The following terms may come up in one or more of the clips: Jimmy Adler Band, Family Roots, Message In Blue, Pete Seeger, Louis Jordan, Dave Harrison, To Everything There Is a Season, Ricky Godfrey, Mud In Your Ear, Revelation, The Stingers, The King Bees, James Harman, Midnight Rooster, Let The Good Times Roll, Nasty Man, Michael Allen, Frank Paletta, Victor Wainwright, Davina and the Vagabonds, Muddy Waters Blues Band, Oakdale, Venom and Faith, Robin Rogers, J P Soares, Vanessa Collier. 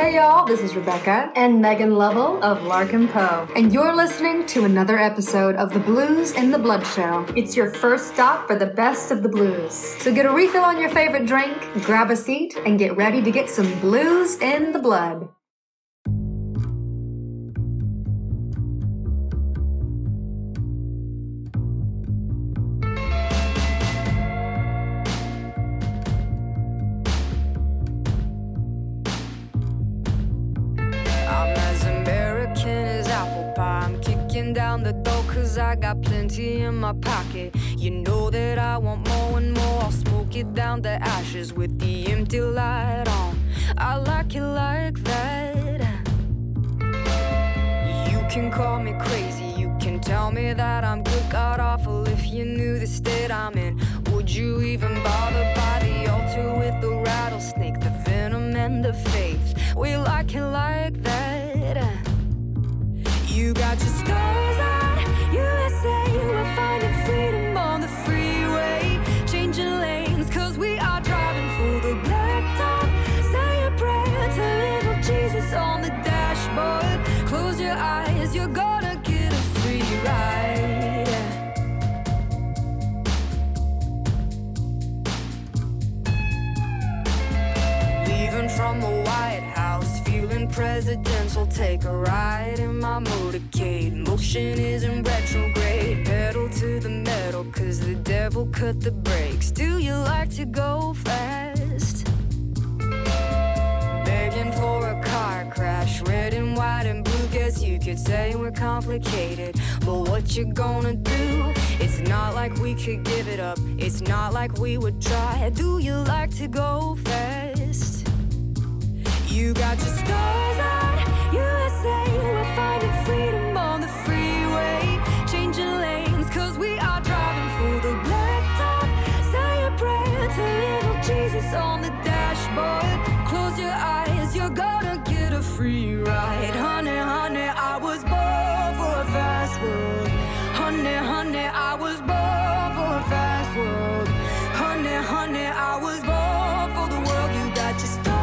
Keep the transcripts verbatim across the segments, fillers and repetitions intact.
Hey y'all, this is Rebecca and Megan Lovell of Larkin Poe, and you're listening to another episode of the Blues in the Blood Show. It's your first stop for the best of the blues. So get a refill on your favorite drink, grab a seat, and get ready to get some blues in the blood. Down the door, cause I got plenty in my pocket. You know that I want more and more. I'll smoke it down to ashes with the empty light on. I like it like that. You can call me crazy, you can tell me that I'm good, god awful. If you knew the state I'm in, would you even bother? By the altar with the rattlesnake, the venom and the faith, we like it like that. You got your stars on, U S A, you will find your freedom on the freeway. Changing lanes, cause we are driving through the blacktop. Say a prayer to little Jesus on the dashboard. Close your eyes, you're gonna get a free ride. Leaving from the White House, feeling presidential, take a ride in my motorcade. Motion is in retrograde, pedal to the metal, cause the devil cut the brakes. Do you like to go fast? Begging for a car crash, red and white and blue. Guess you could say we're complicated, but what you gonna do? It's not like we could give it up, it's not like we would try. Do you like to go fast? You got your stars on, U S A, you will find your freedom on the freeway. Changing lanes, cause we are driving through the blacktop. Say a prayer to little Jesus on the dashboard. Close your eyes, you're gonna get a free ride. Honey, honey, I was born for a fast world. Honey, honey, I was born for a fast world. Honey, honey, I was born for the world. You got your stars.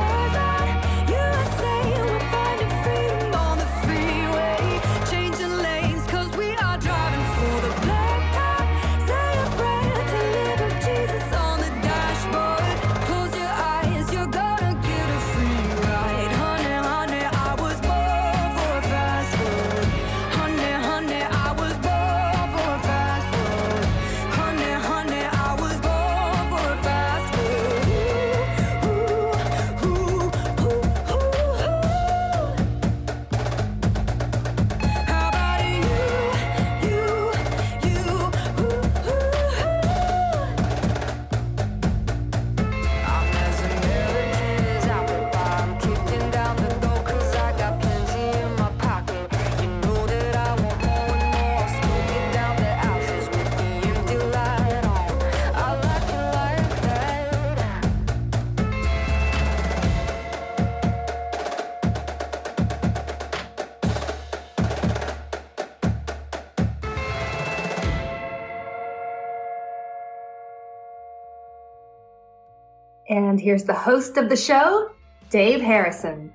And here's the host of the show, Dave Harrison.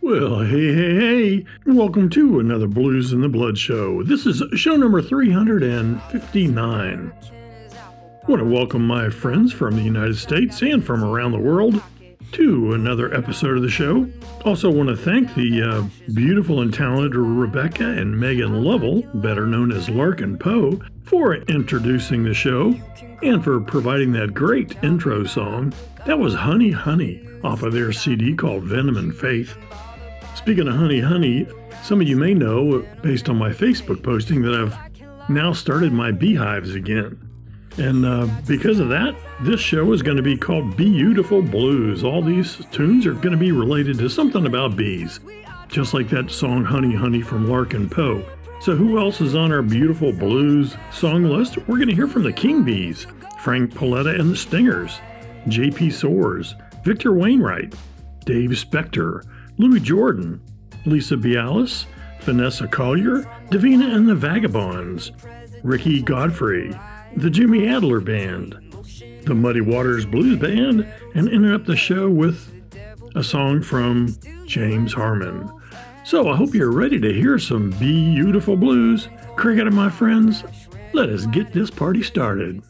Well, hey, hey, hey. Welcome to another Blues in the Blood show. This is show number three fifty-nine. I want to welcome my friends from the United States and from around the world to another episode of the show. Also want to thank the uh, beautiful and talented Rebecca and Megan Lovell, better known as Larkin Poe, for introducing the show and for providing that great intro song. That was Honey Honey off of their C D called Venom and Faith. Speaking of Honey Honey, some of you may know, based on my Facebook posting, that I've now started my beehives again. And uh, because of that, this show is going to be called Beautiful Blues. All these tunes are going to be related to something about bees, just like that song Honey Honey from Larkin Poe. So who else is on our Beautiful Blues song list? We're going to hear from the King Bees, Frank Paletta and the Stingers, J P Soares, Victor Wainwright, Dave Specter, Louis Jordan, Lisa Biales, Vanessa Collier, Davina and the Vagabonds, Ricky Godfrey, the Jimmy Adler Band, the Muddy Waters Blues Band, and ended up the show with a song from James Harman. So I hope you're ready to hear some beautiful blues. Cricket and my friends, let us get this party started.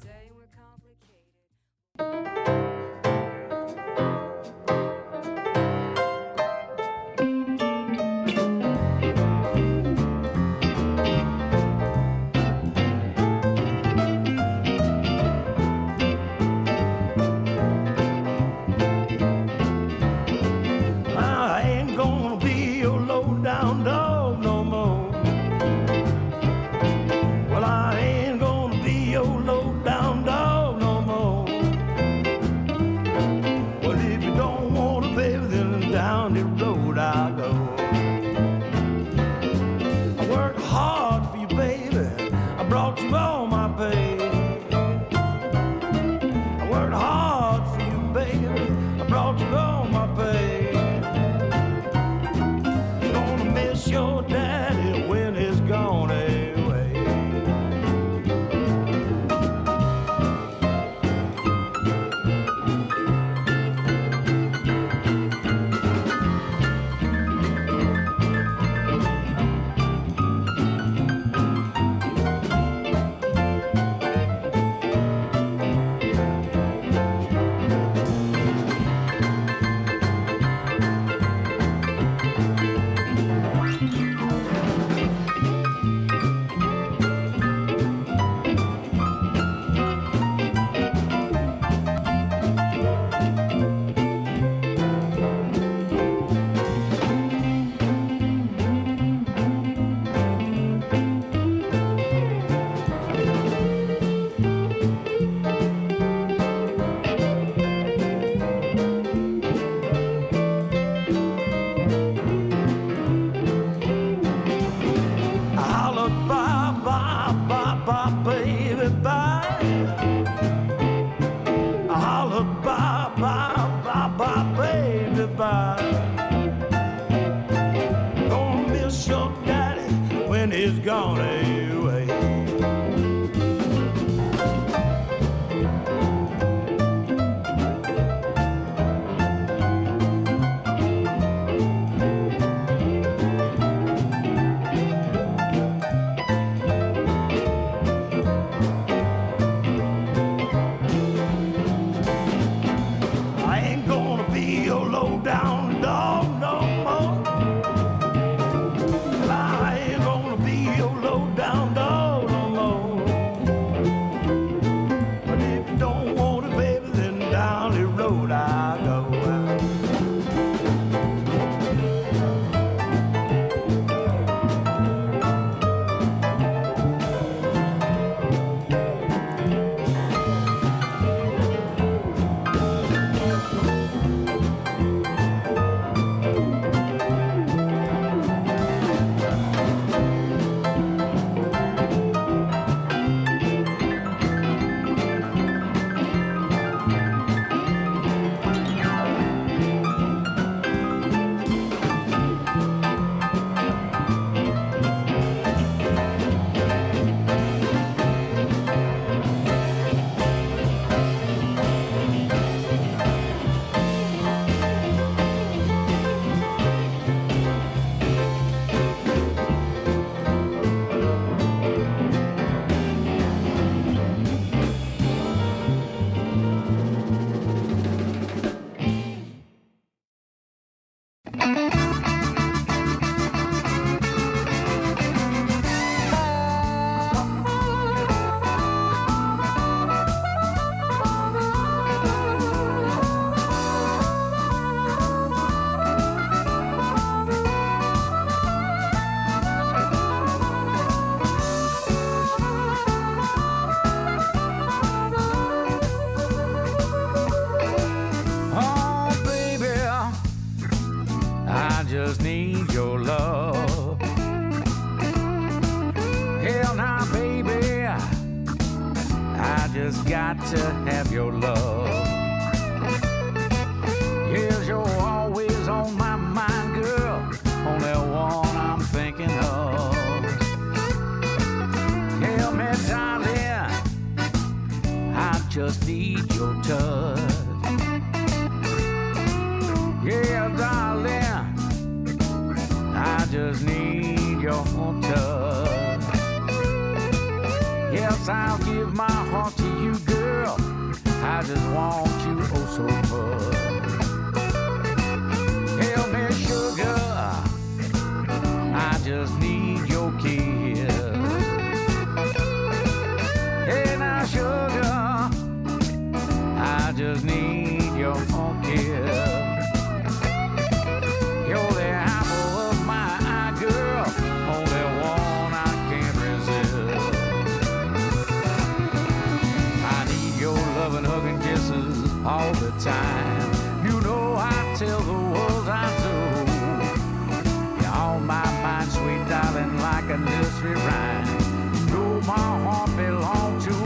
Just need your touch. Yeah. always need your touch. Yes, I'll give my heart to you, girl. I just want you oh so much. Tell me, sugar, I just need your kiss. Hey, now, sugar, I just need your kiss. All the time, you know I tell the world I do. You're on my mind, sweet darling, like a nursery rhyme. You know my heart belongs to you.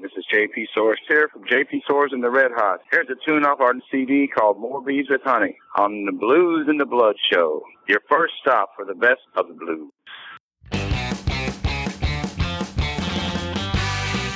This is J P Soares here from J P Soares and the Red Hot. Here's a tune off our C D called More Bees with Honey on the Blues and the Blood show. Your first stop for the best of the blues. Time.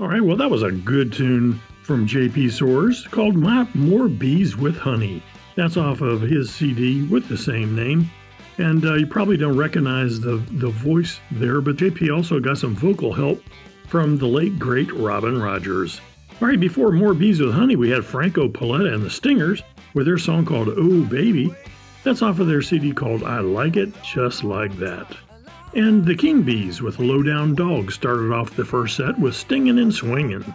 All right, well, that was a good tune from J P Soares called More Bees with Honey. That's off of his C D with the same name. And uh, you probably don't recognize the, the voice there, but J P also got some vocal help from the late, great Robin Rogers. All right, before More Bees with Honey, we had Franco Paletta and the Stingers with their song called Oh Baby. That's off of their C D called I Like It Just Like That. And the King Bees with Low Down Dog started off the first set with Stingin' and Swingin'.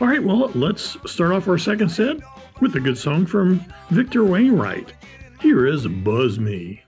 All right, well, let's start off our second set with a good song from Victor Wainwright. Here is Buzz Me.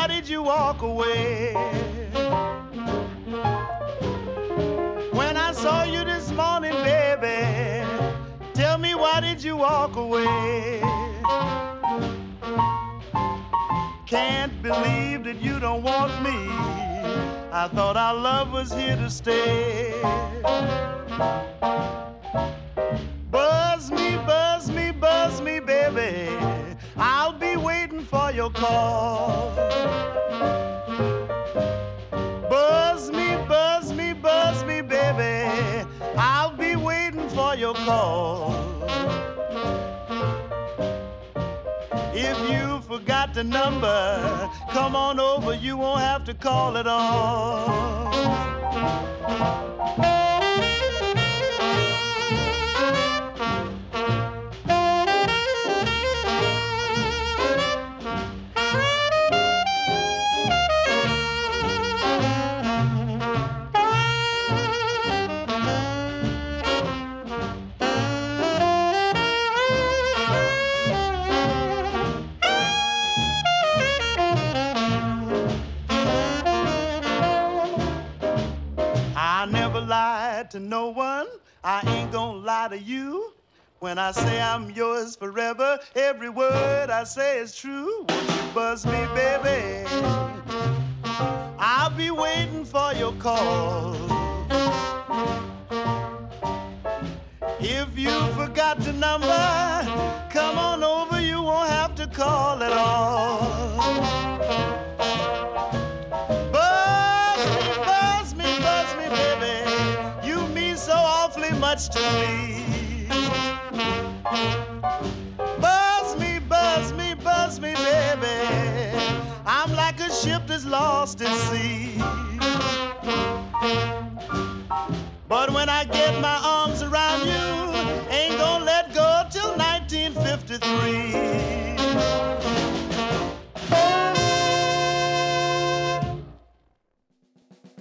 why did you walk away? When I saw you this morning, baby, tell me why did you walk away? Can't believe that you don't want me. I thought our love was here to stay. Buzz me, buzz me, buzz me, baby. I'll be waiting for your call. Buzz me, buzz me, buzz me, baby. I'll be waiting for your call. If you forgot the number, come on over, you won't have to call at all. To no one, I ain't gonna lie to you. When I say I'm yours forever, every word I say is true. Won't you buzz me, baby? I'll be waiting for your call. If you forgot the number, come on over, you won't have to call at all. To me. Buzz me, buzz me, buzz me, baby. I'm like a ship that's lost at sea. But when I get my arms around you, ain't gonna let go till nineteen fifty-three.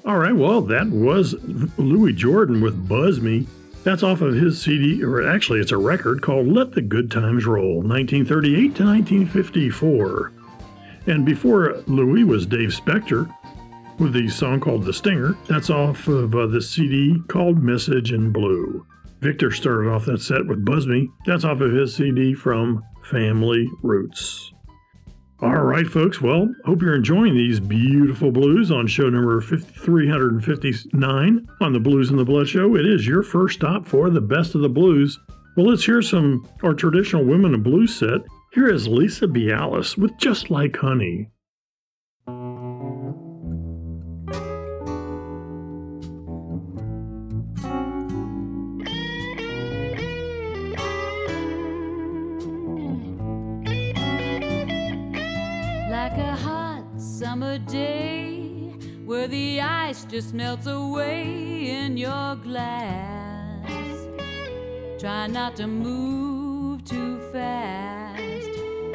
All right, well, that was Louis Jordan with Buzz Me. That's off of his C D, or actually it's a record called Let The Good Times Roll, nineteen thirty-eight to nineteen fifty-four. And before Louis was Dave Specter with the song called The Stinger. That's off of uh, the C D called Message In Blue. Victor started off that set with Buzz Me. That's off of his C D from Family Roots. All right, folks. Well, hope you're enjoying these beautiful blues on show number three fifty-nine on the Blues and the Blood Show. It is your first stop for the best of the blues. Well, let's hear some our traditional women of blues set. Here is Lisa Biales with Just Like Honey. Like a hot summer day, where the ice just melts away in your glass. Try not to move too fast.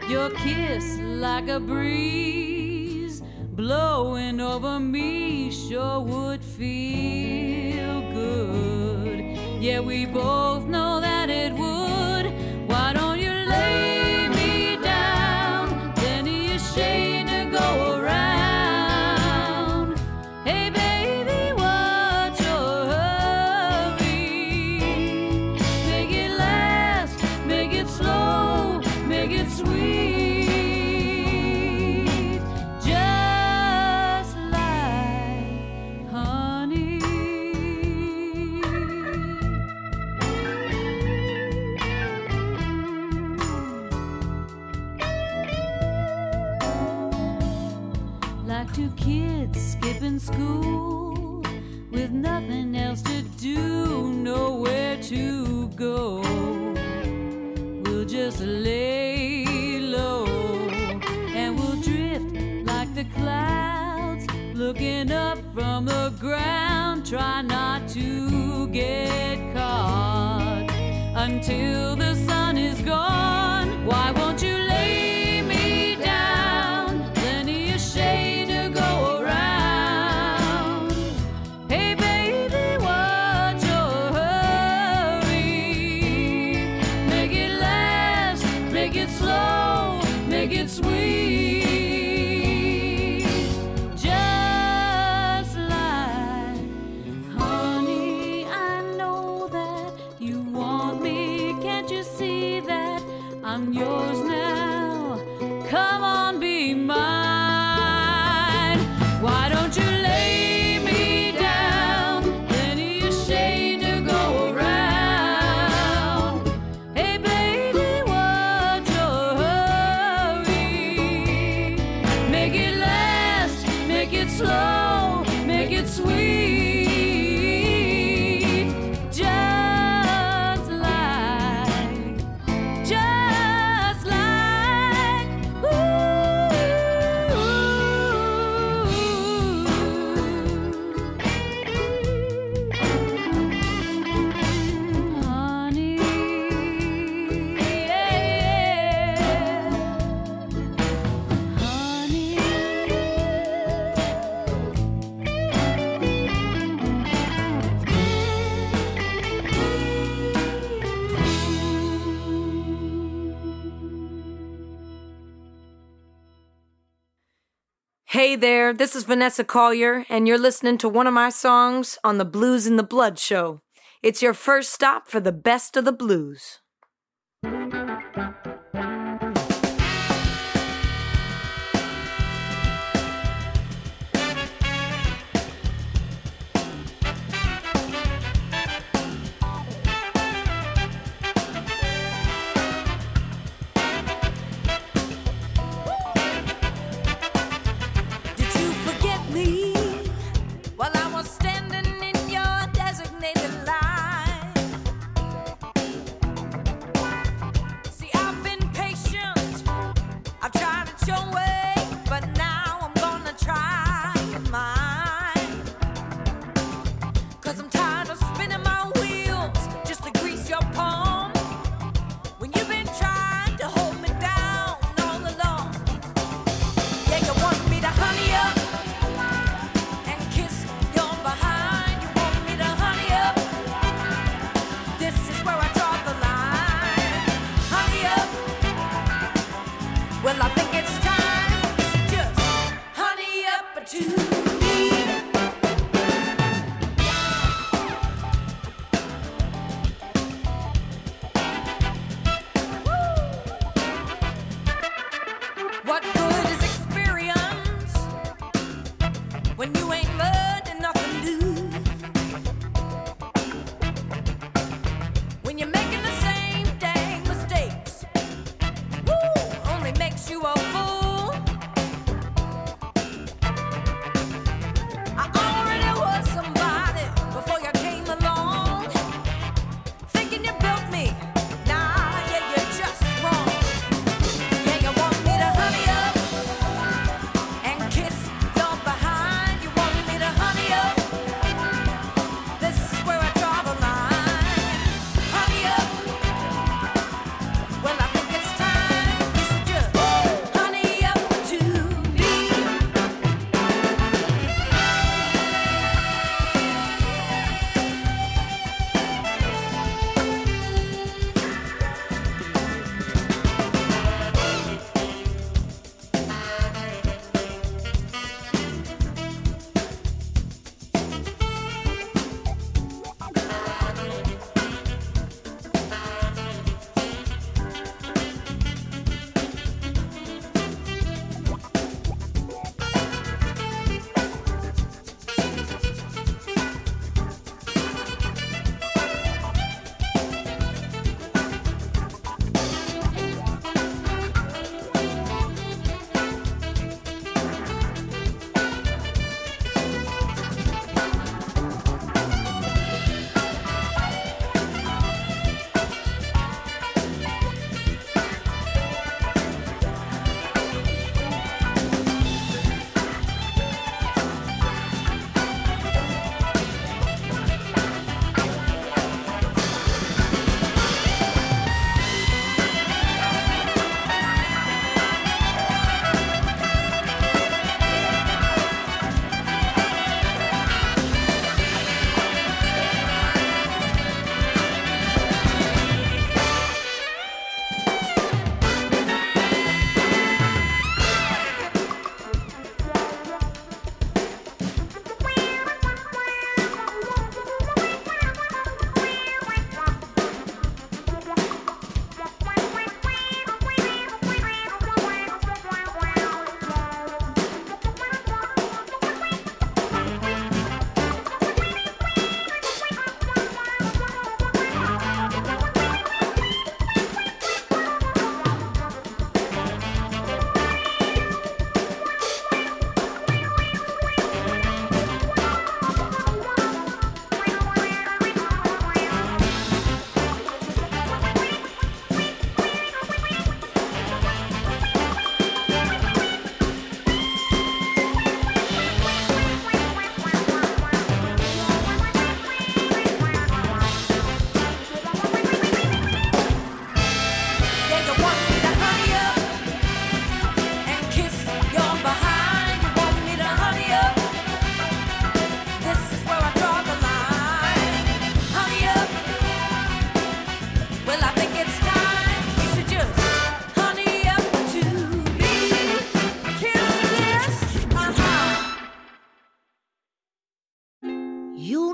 Your kiss like a breeze, blowing over me, sure would feel good. Yeah, we both know that it would. Why don't you lay? Two kids skipping school with nothing else to do, nowhere to go. We'll just lay low and we'll drift like the clouds, looking up from the ground. Try not to get caught until the sun is gone. Why won't you lay? Make it slow, make it sweet. Hey there, this is Vanessa Collier, and you're listening to one of my songs on the Blues in the Blood show. It's your first stop for the best of the blues.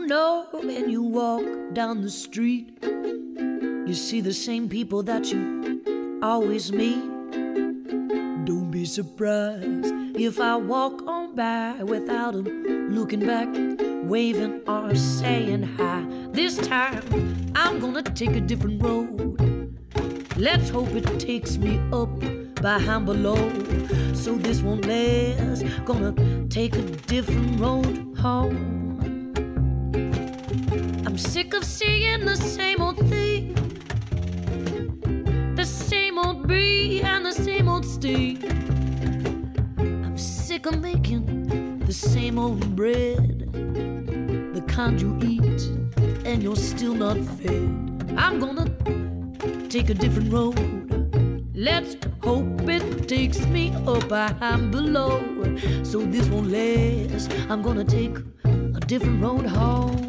don't know when you walk down the street. You see the same people that you always meet. Don't be surprised if I walk on by without them looking back, waving or saying hi. This time I'm gonna take a different road. Let's hope it takes me up behind below. So this won't last. Gonna take a different road home. I'm sick of seeing the same old thing, the same old breed and the same old sting. I'm sick of making the same old bread, the kind you eat and you're still not fed. I'm gonna take a different road. Let's hope it takes me up and below. So this won't last. I'm gonna take a different road home.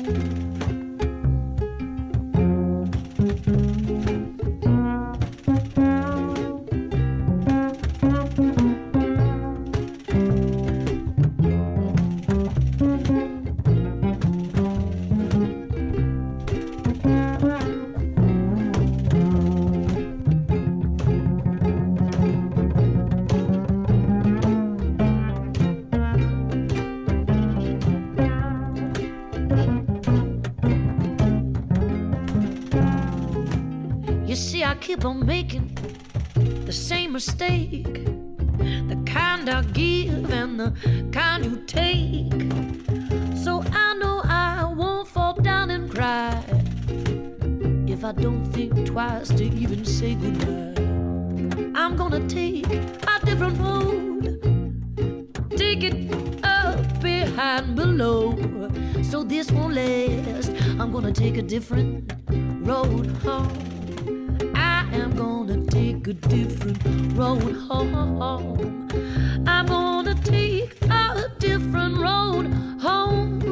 Keep on making the same mistake, the kind I give and the kind you take. So I know I won't fall down and cry if I don't think twice to even say goodbye. I'm gonna take a different road, take it up behind below. So this won't last. I'm gonna take a different road home. I'm gonna take a different road home. I'm gonna take a different road home.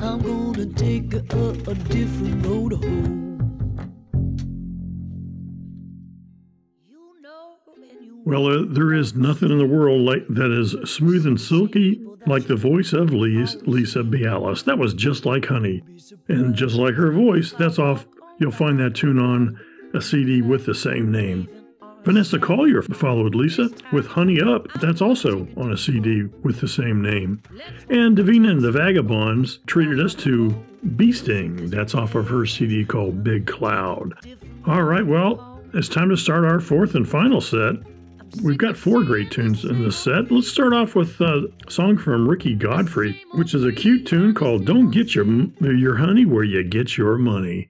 I'm gonna take a, a different road home. Well, uh, there is nothing in the world like that is smooth and silky like the voice of Lise, Lisa Biales. That was Just Like Honey. And just like her voice, that's off. You'll find that tune on a C D with the same name. Vanessa Collier followed Lisa with Honey Up. That's also on a C D with the same name. And Davina and the Vagabonds treated us to Bee Sting. That's off of her C D called Big Cloud. All right, well, it's time to start our fourth and final set. We've got four great tunes in this set. Let's start off with a song from Ricky Godfrey, which is a cute tune called Don't Get Your, Your Honey Where You Get Your Money.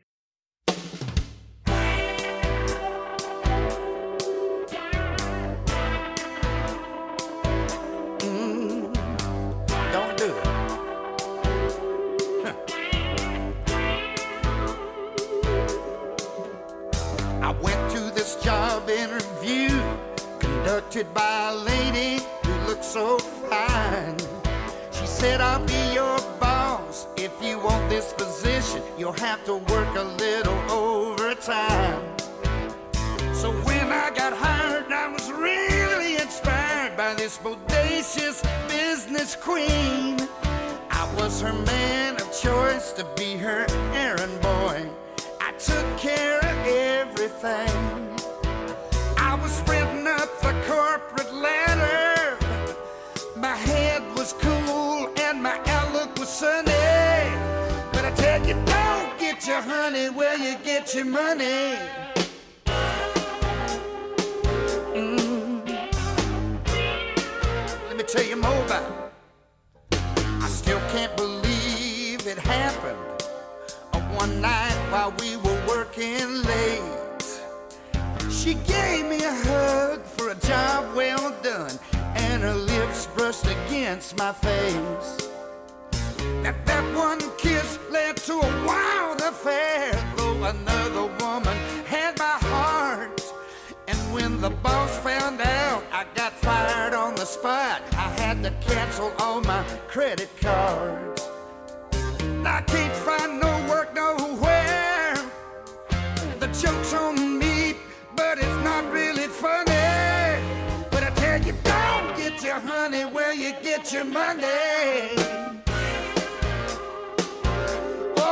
By a lady who looks so fine. She said, I'll be your boss. If you want this position, you'll have to work a little overtime. So when I got hired, I was really inspired by this bodacious business queen. I was her man of choice to be her errand boy. I took care of everything. I was spreading up the corporate ladder. My head was cool and my outlook was sunny. But I tell you, don't get your honey where you get your money. Mm. Let me tell you more about it. I still can't believe it happened. One night while we were working late, she gave me a hug for a job well done, and her lips brushed against my face. Now that one kiss led to a wild affair, though another woman had my heart. And when the boss found out, I got fired on the spot. I had to cancel all my credit cards. Now I can't find no work nowhere. The joke's on me, but it's not really funny. But I tell you, don't get your honey where you get your money. Oh,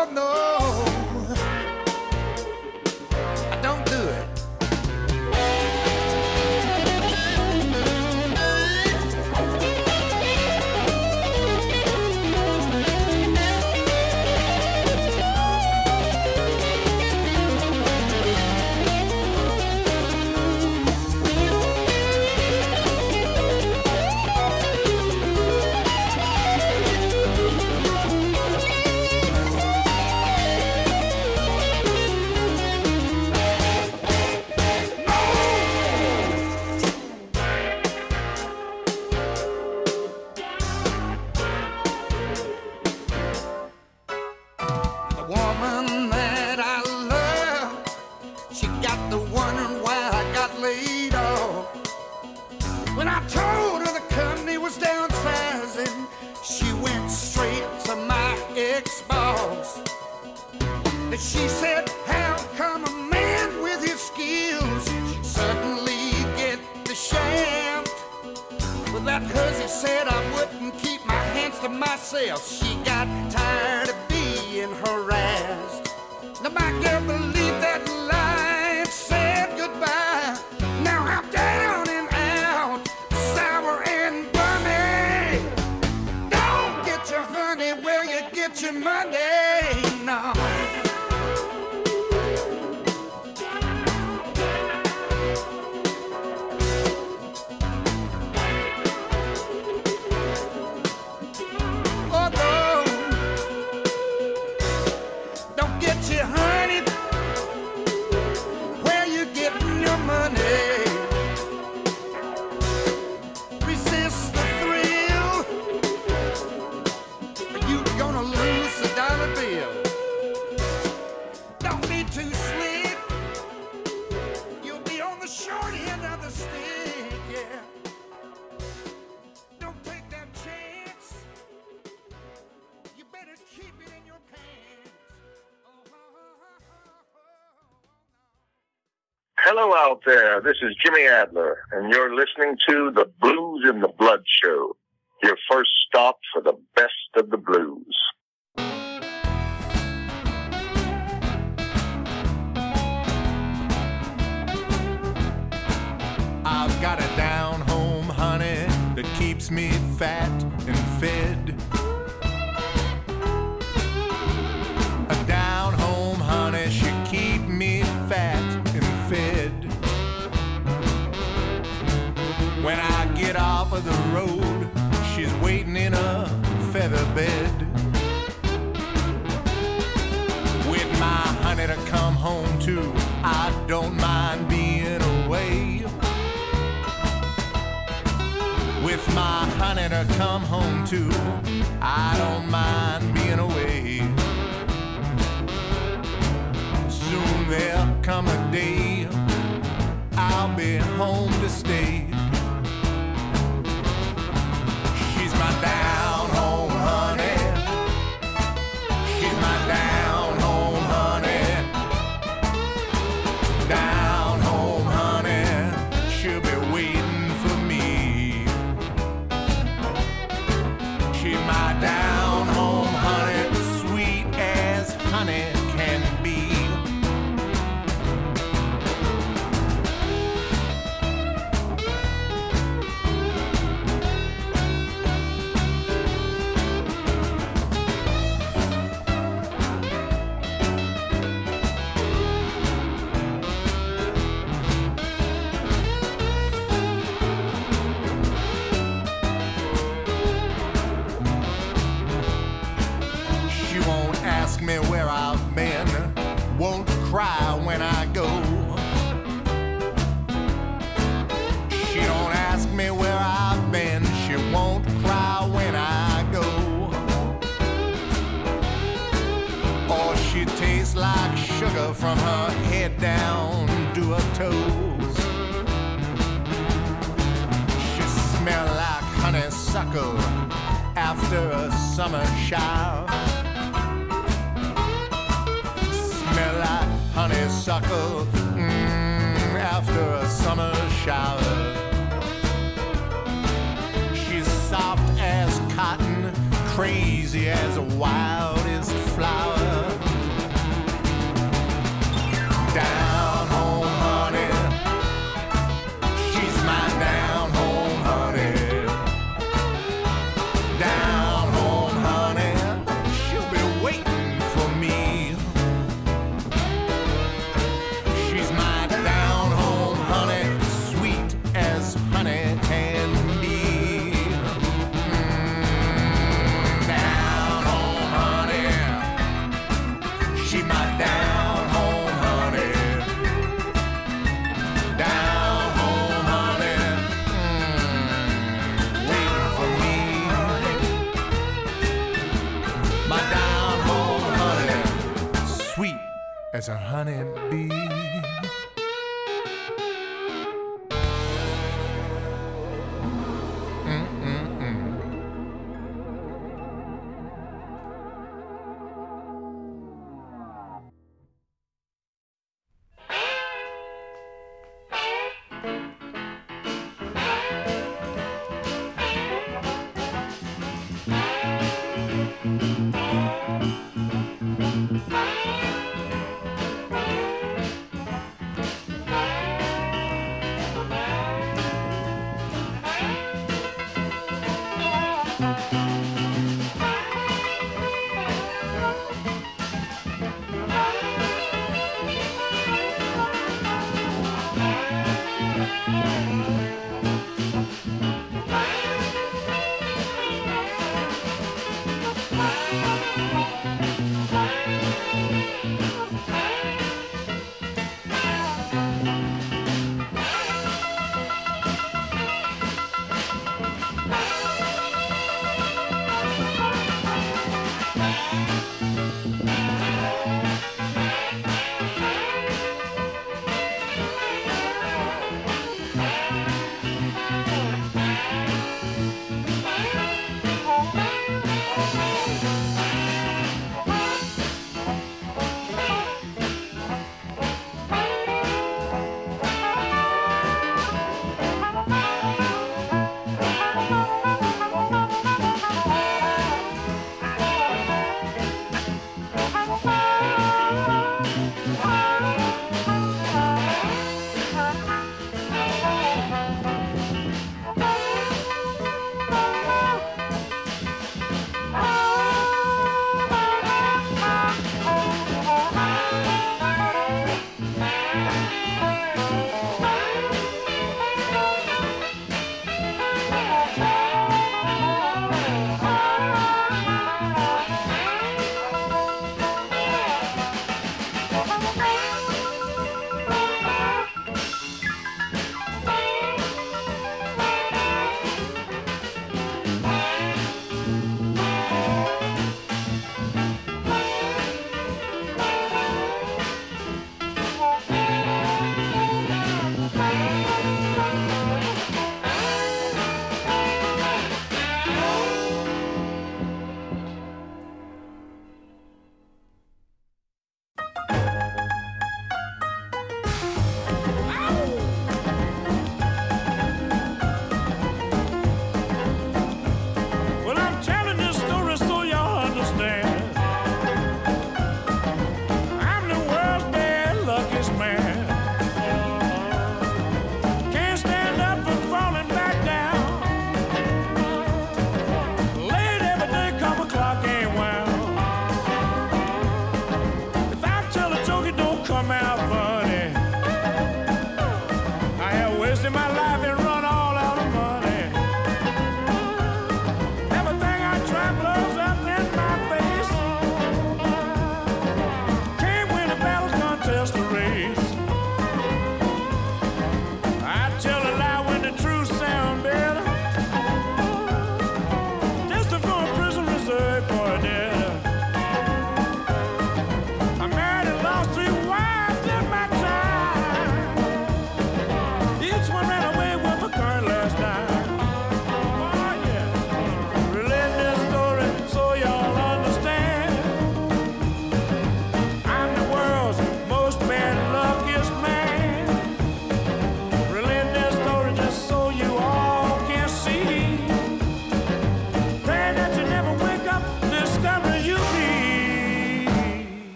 But she said, how come a man with his skills should suddenly get the shaft? Well, that hussy said I wouldn't keep my hands to myself. She got tired of being harassed. Now my girl believed that lie and said goodbye. Now I'm down and out, sour and bummy. Don't get your honey where you get your money. No. Hello out there, this is Jimmy Adler, and you're listening to the Blues in the Blood Show, your first stop for the best of the blues. I've got a down home honey that keeps me fat and fed. A down home honey, she keep me fat. When I get off of the road, she's waiting in a feather bed, with my honey to come home to. I don't mind being away, with my honey to come home to. I don't mind being away. Soon there'll come a day I'll be home to stay. My down home honey, she's my down home honey, down home honey, she'll be waiting for me. She's my down home honey, sweet as honey can be. Cry when I go. She don't ask me where I've been. She won't cry when I go. Or she tastes like sugar from her head down to her toes. She smells like honeysuckle after a summer shower. Smell like honeysuckle, mmm, after a summer shower. She's soft as cotton, crazy as the wildest flower. Down home honey, she's my down home honey. Down home honey, she'll be waiting for me. As a honeybee. Mm-mm-mm.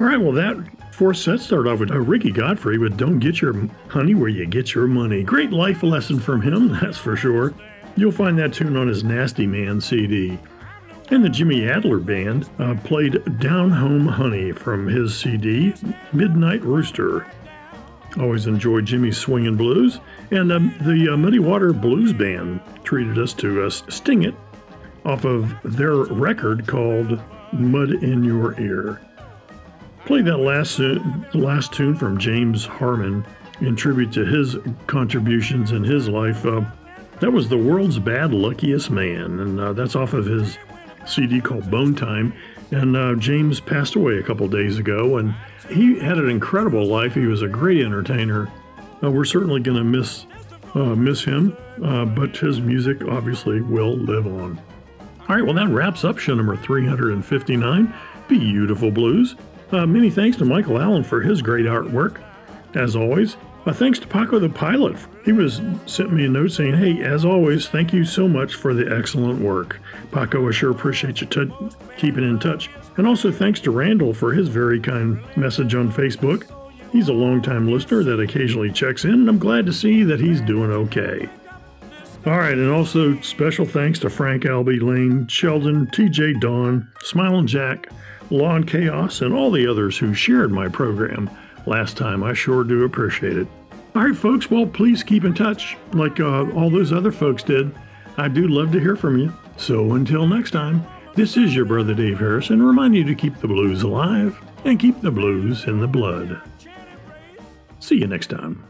All right, well, that fourth set started off with Ricky Godfrey with Don't Get Your Honey Where You Get Your Money. Great life lesson from him, that's for sure. You'll find that tune on his Nasty Man C D. And the Jimmy Adler Band uh, played Down Home Honey from his C D, Midnight Rooster. Always enjoyed Jimmy's swingin' blues. And um, the uh, Muddy Waters Blues Band treated us to uh, Sting It off of their record called Mud In Your Ear. Played that last, uh, last tune from James Harman in tribute to his contributions in his life. Uh, that was The World's Bad Luckiest Man, and uh, that's off of his C D called Bonetime, and uh, James passed away a couple days ago, and he had an incredible life. He was a great entertainer. Uh, we're certainly going to miss uh, miss him, uh, but his music obviously will live on. All right, well, that wraps up show number three fifty-nine, Beautiful Blues. Uh, many thanks to Michael Allen for his great artwork, as always. Uh, thanks to Paco the Pilot. He was sent me a note saying, hey, as always, thank you so much for the excellent work. Paco, I sure appreciate you t- keeping in touch. And also thanks to Randall for his very kind message on Facebook. He's a longtime listener that occasionally checks in, and I'm glad to see that he's doing okay. All right, and also special thanks to Frank, Albie, Lane, Sheldon, T J, Dawn, Smiling Jack, Law and Chaos, and all the others who shared my program last time. I sure do appreciate it. All right, folks, well, please keep in touch like uh, all those other folks did. I do love to hear from you. So until next time, this is your brother Dave Harrison reminding you to keep the blues alive and keep the blues in the blood. See you next time.